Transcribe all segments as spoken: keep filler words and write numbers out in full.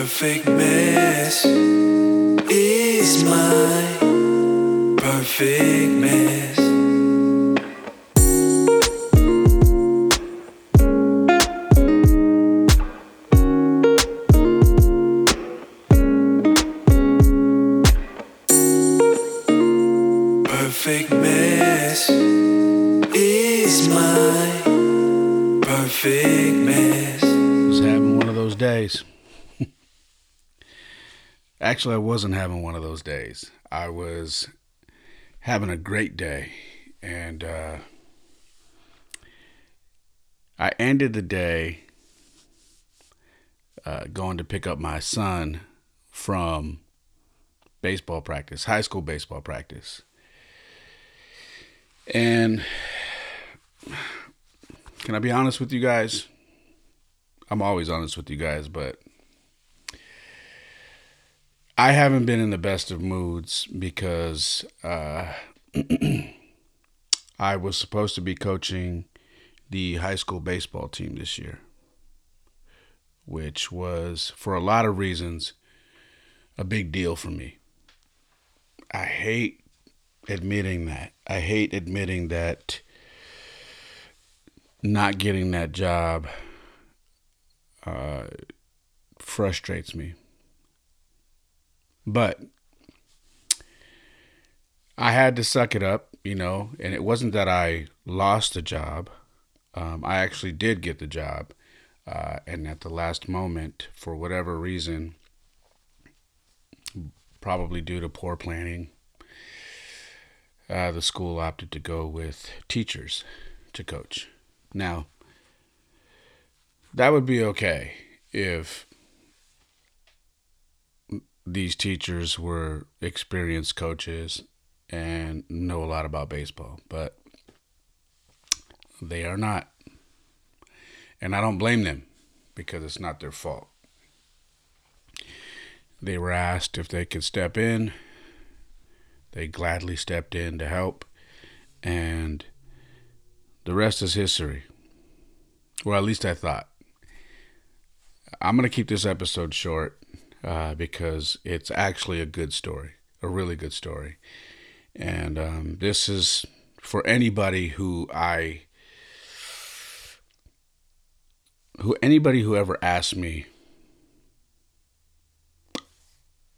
perfect mess is my perfect mess. Perfect mess is my perfect mess. I was having one of those days. Actually, I wasn't having one of those days. I was having a great day. And uh, I ended the day uh, going to pick up my son from baseball practice, high school baseball practice. And can I be honest with you guys? I'm always honest with you guys, but I haven't been in the best of moods because uh, I was supposed to be coaching the high school baseball team this year, which was, for a lot of reasons, a big deal for me. I hate admitting that. I hate admitting that not getting that job uh, frustrates me. But I had to suck it up, you know, and it wasn't that I lost the job. Um, I actually did get the job. Uh, and at the last moment, for whatever reason, probably due to poor planning, Uh, the school opted to go with teachers to coach. Now, that would be okay if these teachers were experienced coaches and know a lot about baseball, but they are not. And I don't blame them because it's not their fault. They were asked if they could step in. They gladly stepped in to help, and the rest is history. Or at least I thought. I'm going to keep this episode short uh, because it's actually a good story, a really good story. And um, this is for anybody who I, who anybody who ever asked me,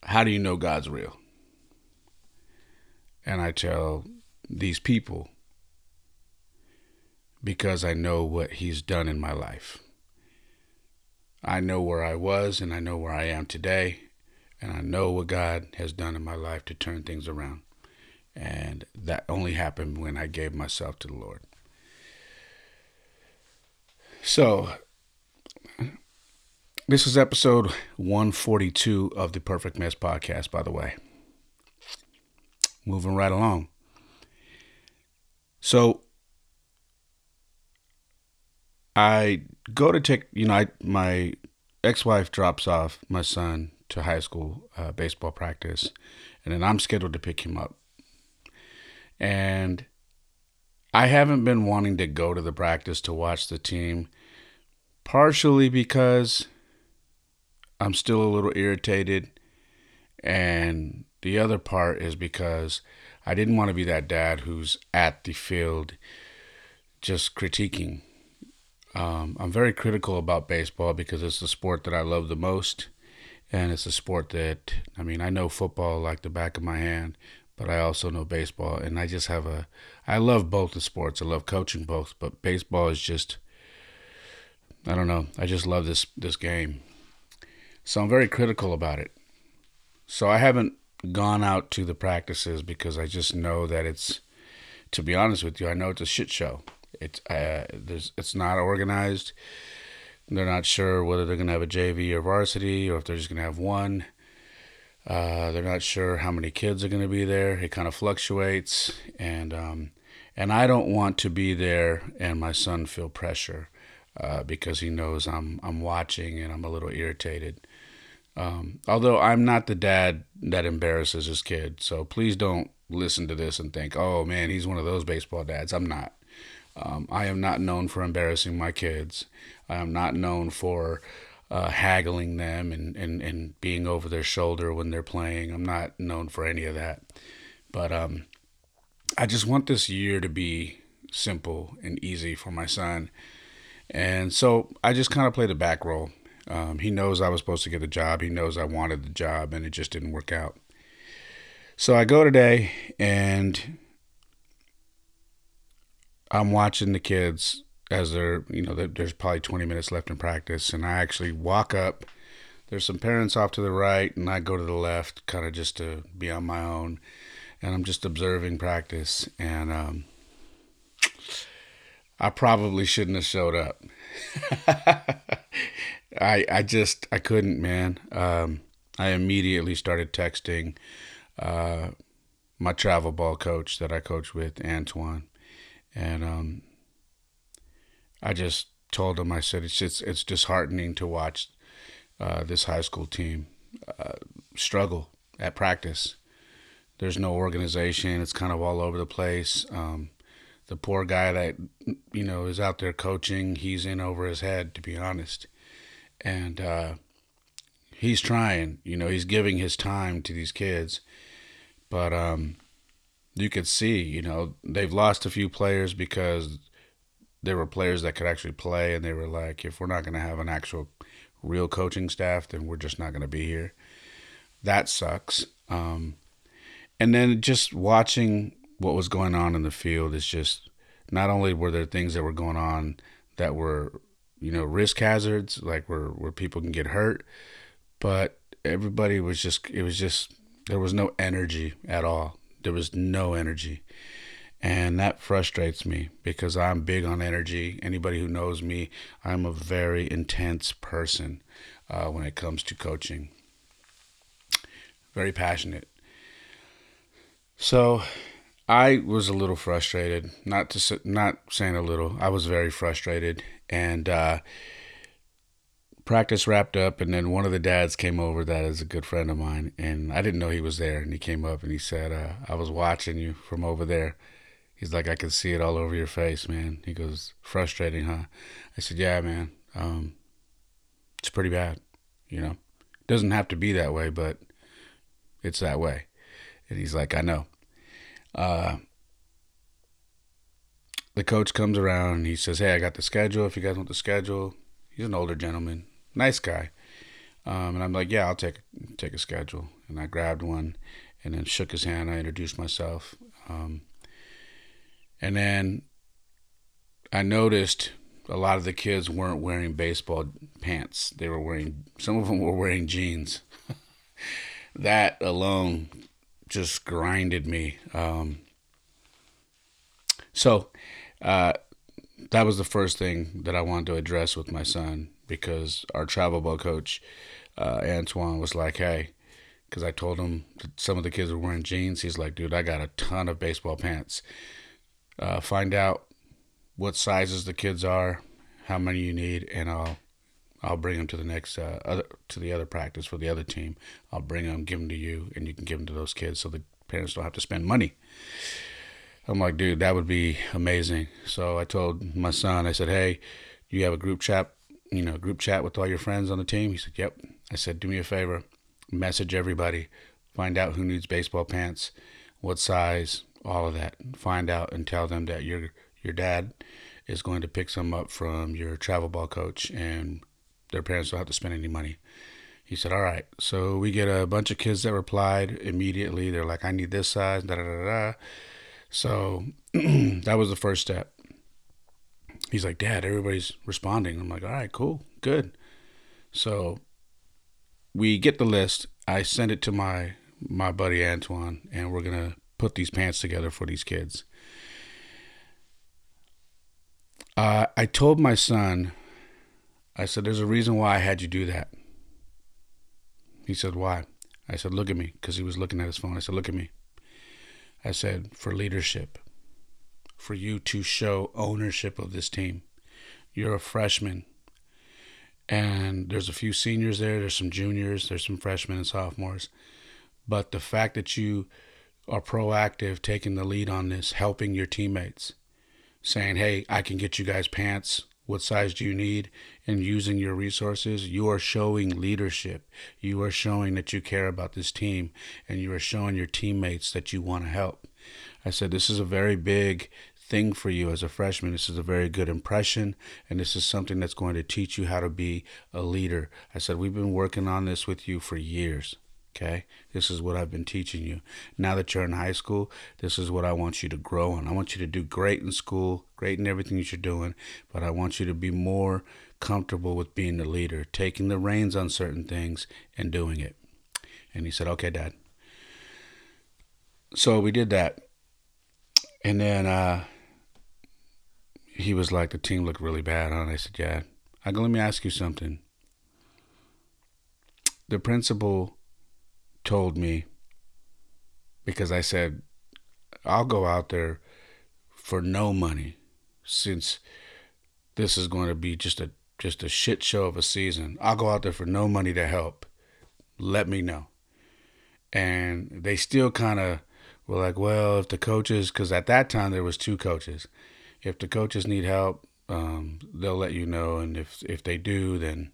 how do you know God's real? And I tell these people because I know what he's done in my life. I know where I was and I know where I am today. And I know what God has done in my life to turn things around. And that only happened when I gave myself to the Lord. So this is episode one forty-two of the Perfect Mess podcast, by the way. Moving right along. So I go to take, you know, I, my ex-wife drops off my son to high school uh, baseball practice, and then I'm scheduled to pick him up. And I haven't been wanting to go to the practice to watch the team, partially because I'm still a little irritated, and the other part is because I didn't want to be that dad who's at the field just critiquing. Um, I'm very critical about baseball because it's the sport that I love the most. And it's a sport that, I mean, I know football like the back of my hand, but I also know baseball. And I just have a, I love both the sports. I love coaching both, but baseball is just, I don't know. I just love this, this game. So I'm very critical about it. So I haven't gone out to the practices because I just know that it's, to be honest with you, I know it's a shit show. It's uh, there's it's not organized. They're not sure whether they're gonna have a J V or varsity, or if they're just gonna have one. Uh, they're not sure how many kids are gonna be there. It kind of fluctuates, and um, and I don't want to be there and my son feel pressure uh, because he knows I'm I'm watching and I'm a little irritated. Um, although I'm not the dad that embarrasses his kid, so please don't listen to this and think, oh man, he's one of those baseball dads. I'm not. Um, I am not known for embarrassing my kids. I am not known for uh, haggling them and, and, and being over their shoulder when they're playing. I'm not known for any of that. But um, I just want this year to be simple and easy for my son. And so I just kind of play the back role. Um, he knows I was supposed to get the job. He knows I wanted the job, and it just didn't work out. So I go today, and I'm watching the kids as they're, you know, there's probably twenty minutes left in practice, and I actually walk up. There's some parents off to the right, and I go to the left kind of just to be on my own, and I'm just observing practice, and um, I probably shouldn't have showed up. I I just, I couldn't, man. Um, I immediately started texting uh, my travel ball coach that I coach with, Antoine. And, um, I just told him, I said, it's just, it's disheartening to watch, uh, this high school team, uh, struggle at practice. There's no organization. It's kind of all over the place. Um, the poor guy that, you know, is out there coaching, he's in over his head, to be honest. And, uh, he's trying, you know, he's giving his time to these kids, but, um, you could see, you know, they've lost a few players because there were players that could actually play, and they were like, if we're not going to have an actual real coaching staff, then we're just not going to be here. That sucks. Um, and then just watching what was going on in the field is just, not only were there things that were going on that were, you know, risk hazards, like where, where people can get hurt, but everybody was just, it was just, there was no energy at all. There was no energy, and that frustrates me because I'm big on energy. Anybody who knows me, I'm a very intense person uh, when it comes to coaching. Very passionate. So I was a little frustrated, not to not saying a little. I was very frustrated, and uh, practice wrapped up, and then one of the dads came over that is a good friend of mine, and I didn't know he was there, and he came up and he said, uh, I was watching you from over there. He's like, I could see it all over your face, man. He goes, frustrating, huh? I said, yeah, man. Um, it's pretty bad, you know. It doesn't have to be that way, but it's that way. And he's like, I know. Uh, the coach comes around, and he says, hey, I got the schedule. If you guys want the schedule, he's an older gentleman. Nice guy. Um, and I'm like, yeah, I'll take take a schedule. And I grabbed one and then shook his hand. I introduced myself. Um, and then I noticed a lot of the kids weren't wearing baseball pants. They were wearing, some of them were wearing jeans. That alone just grinded me. Um, so, uh, that was the first thing that I wanted to address with my son, because our travel ball coach, uh, Antoine, was like, hey, because I told him that some of the kids were wearing jeans. He's like, dude, I got a ton of baseball pants. Uh, find out what sizes the kids are, how many you need, and I'll I'll bring them to the next uh, other to the other practice for the other team. I'll bring them, give them to you, and you can give them to those kids so the parents don't have to spend money. I'm like, dude, that would be amazing. So I told my son, I said, hey, do you have a group chat, you know, group chat with all your friends on the team? He said, yep. I said, do me a favor, message everybody, find out who needs baseball pants, what size, all of that. Find out and tell them that your your dad is going to pick some up from your travel ball coach and their parents don't have to spend any money. He said, all right. So we get a bunch of kids that replied immediately. They're like, I need this size, da da da da. So that was the first step. He's like, Dad, everybody's responding. I'm like, all right, cool, good. So we get the list. I send it to my, my buddy Antoine, and we're going to put these pants together for these kids. Uh, I told my son, I said, there's a reason why I had you do that. He said, why? I said, look at me, because he was looking at his phone. I said, look at me. I said, for leadership, for you to show ownership of this team. You're a freshman, and there's a few seniors there. There's some juniors. There's some freshmen and sophomores. But the fact that you are proactive, taking the lead on this, helping your teammates, saying, hey, I can get you guys pants. what size do you need, and using your resources, you are showing leadership. You are showing that you care about this team, and you are showing your teammates that you want to help. I said, this is a very big thing for you as a freshman. This is a very good impression, and this is something that's going to teach you how to be a leader. I said, we've been working on this with you for years. Okay, this is what I've been teaching you. Now that you're in high school, this is what I want you to grow in. I want you to do great in school, great in everything that you're doing, but I want you to be more comfortable with being the leader, taking the reins on certain things and doing it. And he said, okay, Dad. So we did that. And then uh, he was like, the team looked really bad, huh? I said, yeah. I go, let me ask you something. The principal told me, because I said, I'll go out there for no money, since this is going to be just a just a shit show of a season. I'll go out there for no money to help. Let me know. And they still kind of were like, well, if the coaches, because at that time there was two coaches, if the coaches need help, um, they'll let you know, and if if they do, then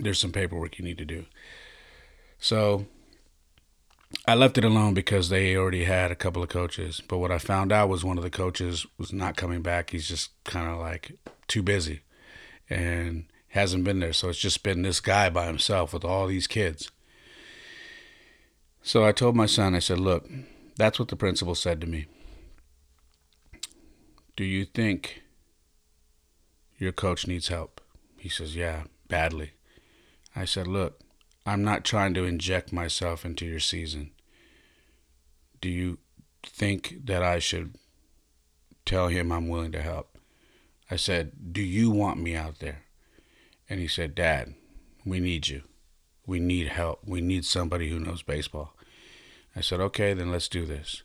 there's some paperwork you need to do. So I left it alone because they already had a couple of coaches. But what I found out was one of the coaches was not coming back. He's just kind of like too busy and hasn't been there. So it's just been this guy by himself with all these kids. So I told my son, I said, look, that's what the principal said to me. Do you think your coach needs help? He says, yeah, badly. I said, look, I'm not trying to inject myself into your season. Do you think that I should tell him I'm willing to help? I said, do you want me out there? And he said, Dad, we need you. We need help. We need somebody who knows baseball. I said, okay, then let's do this.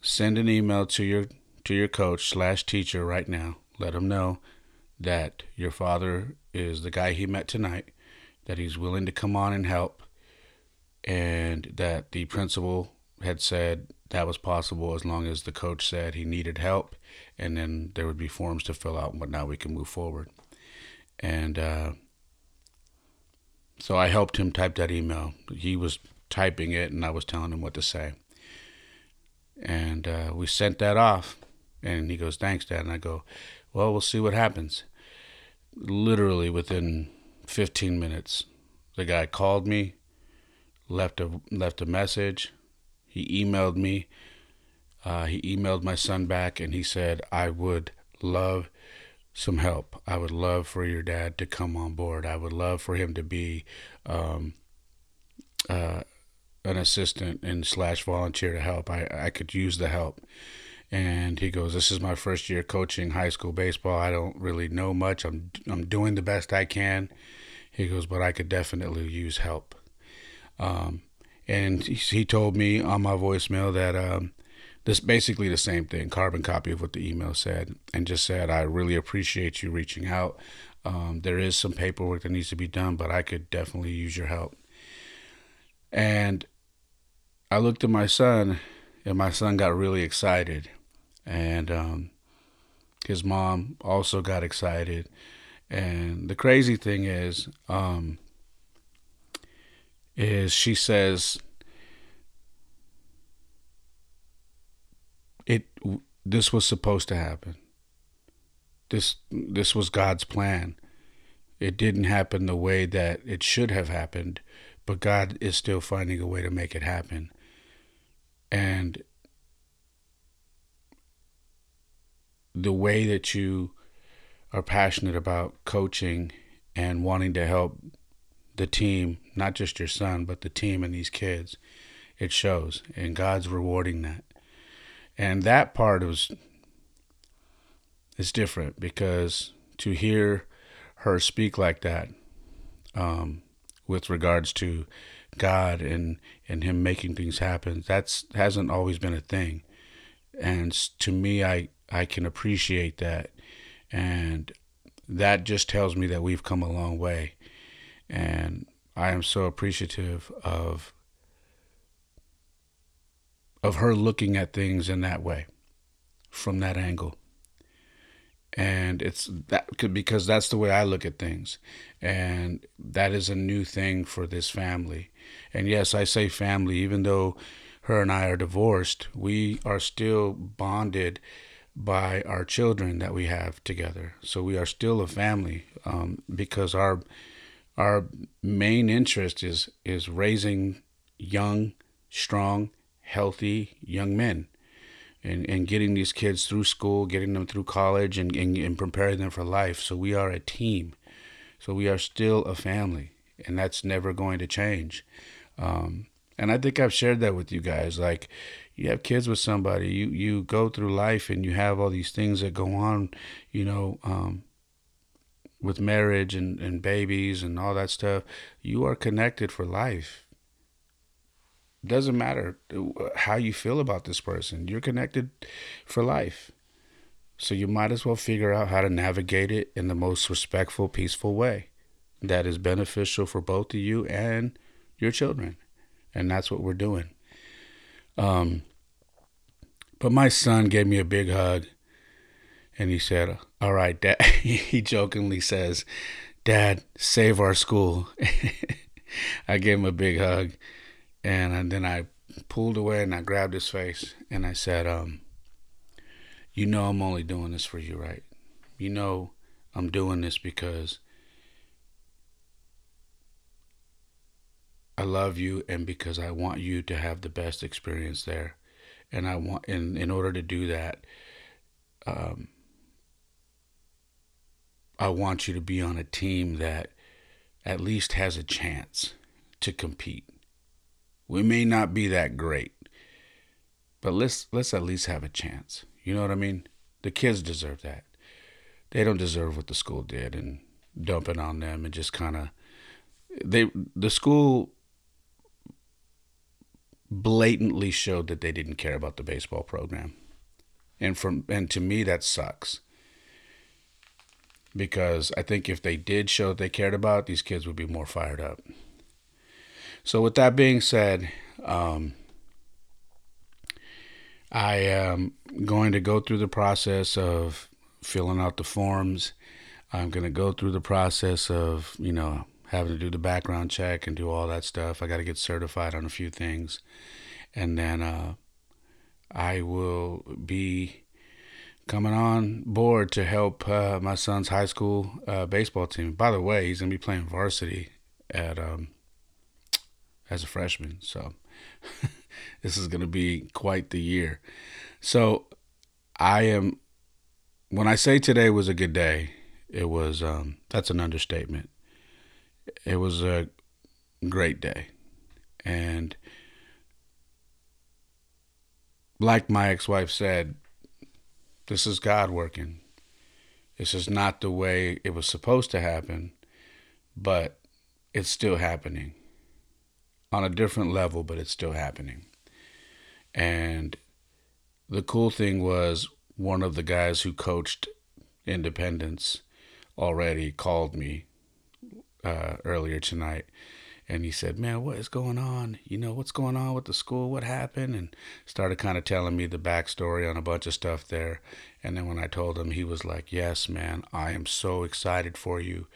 Send an email to your to your coach slash teacher right now. Let him know that your father is the guy he met tonight, that he's willing to come on and help, and that the principal had said that was possible as long as the coach said he needed help, and then there would be forms to fill out and whatnot. We can move forward. And uh, so I helped him type that email. He was typing it, and I was telling him what to say. And uh, we sent that off, and he goes, thanks, Dad. And I go, well, we'll see what happens. Literally within fifteen minutes, the guy called me, left a left a message. He emailed me. Uh, he emailed my son back, and he said, I would love some help. I would love for your dad to come on board. I would love for him to be um, uh, an assistant and slash volunteer to help. I, I could use the help. And he goes, this is my first year coaching high school baseball. I don't really know much. I'm I'm doing the best I can. He goes, but I could definitely use help. Um, and he, he told me on my voicemail that um, this basically the same thing, carbon copy of what the email said, and just said, I really appreciate you reaching out. Um, there is some paperwork that needs to be done, but I could definitely use your help. And I looked at my son, and my son got really excited. And um, his mom also got excited. And the crazy thing is, um, is she says, "It. This was supposed to happen. This this was God's plan. It didn't happen the way that it should have happened, but God is still finding a way to make it happen." And the way that you are passionate about coaching and wanting to help the team, not just your son, but the team and these kids, it shows. And God's rewarding that. And that part is, is different, because to hear her speak like that, um, with regards to God and, and him making things happen, that's hasn't always been a thing. And to me, I I can appreciate that. And that just tells me that we've come a long way. And I am so appreciative of, of her looking at things in that way, from that angle. And it's that could, because that's the way I look at things. And that is a new thing for this family. And yes, I say family, even though her and I are divorced, we are still bonded by our children that we have together. So we are still a family, um, because our our main interest is is raising young, strong, healthy young men, and, and getting these kids through school, getting them through college, and, and, and preparing them for life. So we are a team. So we are still a family, and that's never going to change. Um, and I think I've shared that with you guys. Like, you have kids with somebody, you, you go through life and you have all these things that go on, you know, um, with marriage and, and babies and all that stuff. You are connected for life. Doesn't matter how you feel about this person, you're connected for life. So you might as well figure out how to navigate it in the most respectful, peaceful way that is beneficial for both of you and your children. And that's what we're doing. Um, but my son gave me a big hug, and he said, "All right, Dad." He jokingly says, "Dad, save our school." I gave him a big hug. And then I pulled away and I grabbed his face and I said, um, you know, I'm only doing this for you, right? You know, I'm doing this because I love you and because I want you to have the best experience there. And I want, in, in order to do that, um, I want you to be on a team that at least has a chance to compete. We may not be that great, but let's let's at least have a chance. You know what I mean? The kids deserve that. They don't deserve what the school did and dumping on them and just kind of they the school blatantly showed that they didn't care about the baseball program. And from and to me that sucks. Because I think if they did show that they cared about it, these kids would be more fired up. So with that being said, um, I am going to go through the process of filling out the forms. I'm going to go through the process of, you know, having to do the background check and do all that stuff. I got to get certified on a few things. And then uh, I will be coming on board to help uh, my son's high school uh, baseball team. By the way, he's going to be playing varsity at... Um, as a freshman. So this is going to be quite the year. So I am, when I say today was a good day, it was, um, that's an understatement. It was a great day. And like my ex-wife said, this is God working. This is not the way it was supposed to happen, but it's still happening. On a different level, but it's still happening. And the cool thing was, one of the guys who coached Independence already called me uh, earlier tonight, and he said, "Man, what is going on? You know, what's going on with the school? What happened?" And started kind of telling me the backstory on a bunch of stuff there. And then when I told him, he was like, "Yes, man, I am so excited for you."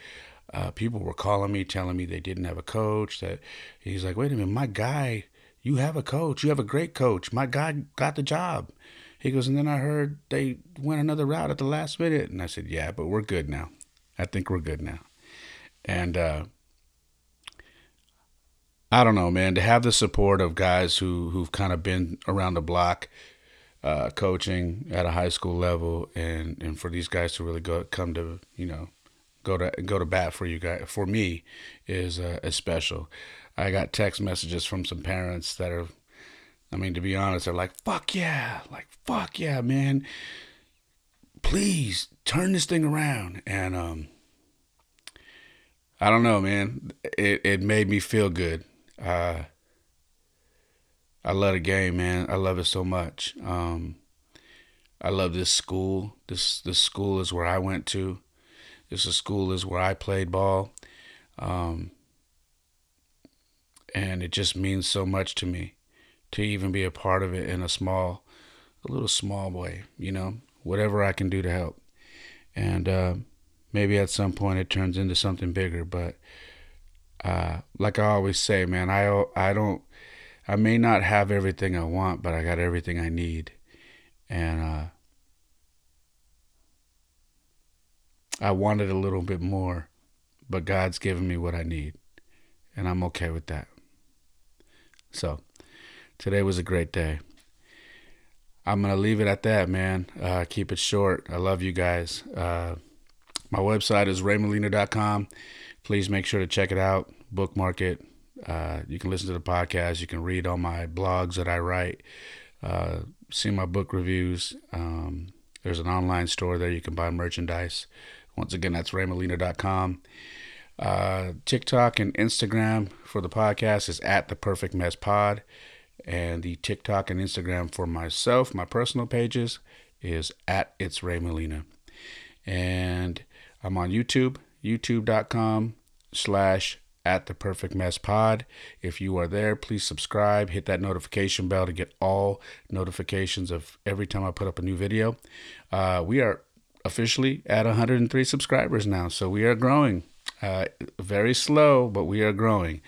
Uh, people were calling me, telling me they didn't have a coach. That he's like, "Wait a minute, my guy, you have a coach. You have a great coach. My guy got the job." He goes, "And then I heard they went another route at the last minute." And I said, "Yeah, but we're good now. I think we're good now." And uh, I don't know, man, to have the support of guys who, who've kind of been around the block uh, coaching at a high school level, and, and for these guys to really go come to, you know, go to go to bat for you guys, for me, is uh, is special. I got text messages from some parents that are, I mean, to be honest, they're like, "Fuck yeah, like fuck yeah, man! Please turn this thing around." And um, I don't know, man. It it made me feel good. Uh, I love the game, man. I love it so much. Um, I love this school. This this school is where I went to. This is school is where I played ball. Um, and it just means so much to me to even be a part of it in a small, a little small way, you know, whatever I can do to help. and uh, maybe at some point it turns into something bigger. But uh, like I always say, man, I I don't I may not have everything I want, but I got everything I need, and uh, I wanted a little bit more, but God's given me what I need, and I'm okay with that. So today was a great day. I'm going to leave it at that, man. Uh, keep it short. I love you guys. Uh, my website is ray molina dot com. Please make sure to check it out. Bookmark it. Uh, you can listen to the podcast. You can read all my blogs that I write. Uh, see my book reviews. Um, there's an online store there. You can buy merchandise. Once again, that's ray molina dot com. Uh, TikTok and Instagram for the podcast is at the Perfect Mess Pod. And the TikTok and Instagram for myself, my personal pages, is at It's Ray Molina. And I'm on YouTube, youtube.com slash at the Perfect Mess Pod. If you are there, please subscribe. Hit that notification bell to get all notifications of every time I put up a new video. Uh, we are officially at one hundred three subscribers now, so we are growing. Uh, very slow, but we are growing.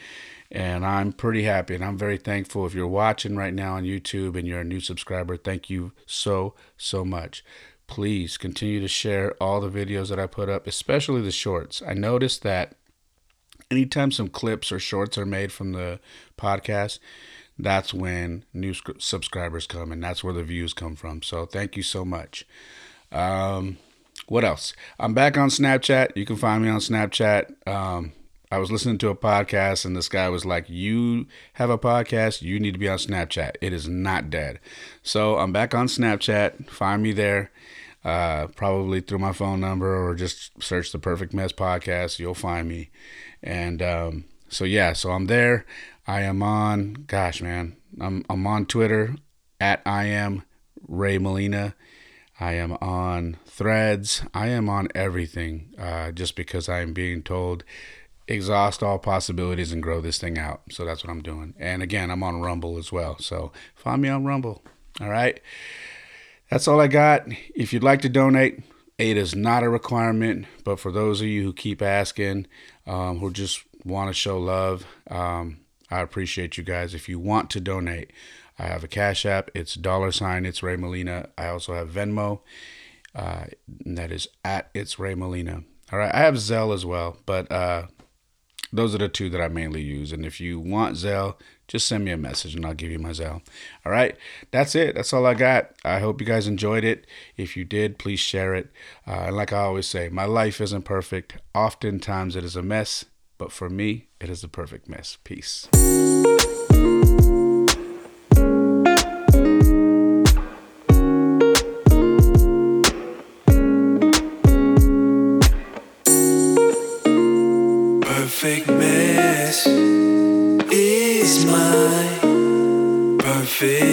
And I'm pretty happy, and I'm very thankful. If you're watching right now on YouTube and you're a new subscriber, thank you so, so much. Please continue to share all the videos that I put up, especially the shorts. I noticed that anytime some clips or shorts are made from the podcast, that's when new subscribers come, and that's where the views come from. So thank you so much. Um, what else? I'm back on Snapchat. You can find me on Snapchat. Um, I was listening to a podcast, and this guy was like, you have a podcast, you need to be on Snapchat. It is not dead. So I'm back on Snapchat. Find me there, uh, probably through my phone number, or just search the Perfect Mess Podcast. You'll find me. And um, so, yeah, so I'm there. I am on, gosh, man, I'm, I'm on Twitter, at I am Ray Molina. I am on Threads. I am on everything, uh, just because I am being told, exhaust all possibilities and grow this thing out. So that's what I'm doing. And again, I'm on Rumble as well. So find me on Rumble. All right. That's all I got. If you'd like to donate, it is not a requirement. But for those of you who keep asking, um, who just want to show love, um, I appreciate you guys. If you want to donate, I have a Cash App. It's dollar sign. It's Ray Molina. I also have Venmo. Uh, that is at It's Ray Molina. All right. I have Zelle as well, but, uh, those are the two that I mainly use. And if you want Zelle, just send me a message and I'll give you my Zelle. All right. That's it. That's all I got. I hope you guys enjoyed it. If you did, please share it. Uh, and like I always say, my life isn't perfect. Oftentimes it is a mess, but for me, it is a perfect mess. Peace. Perfect mess is my perfect.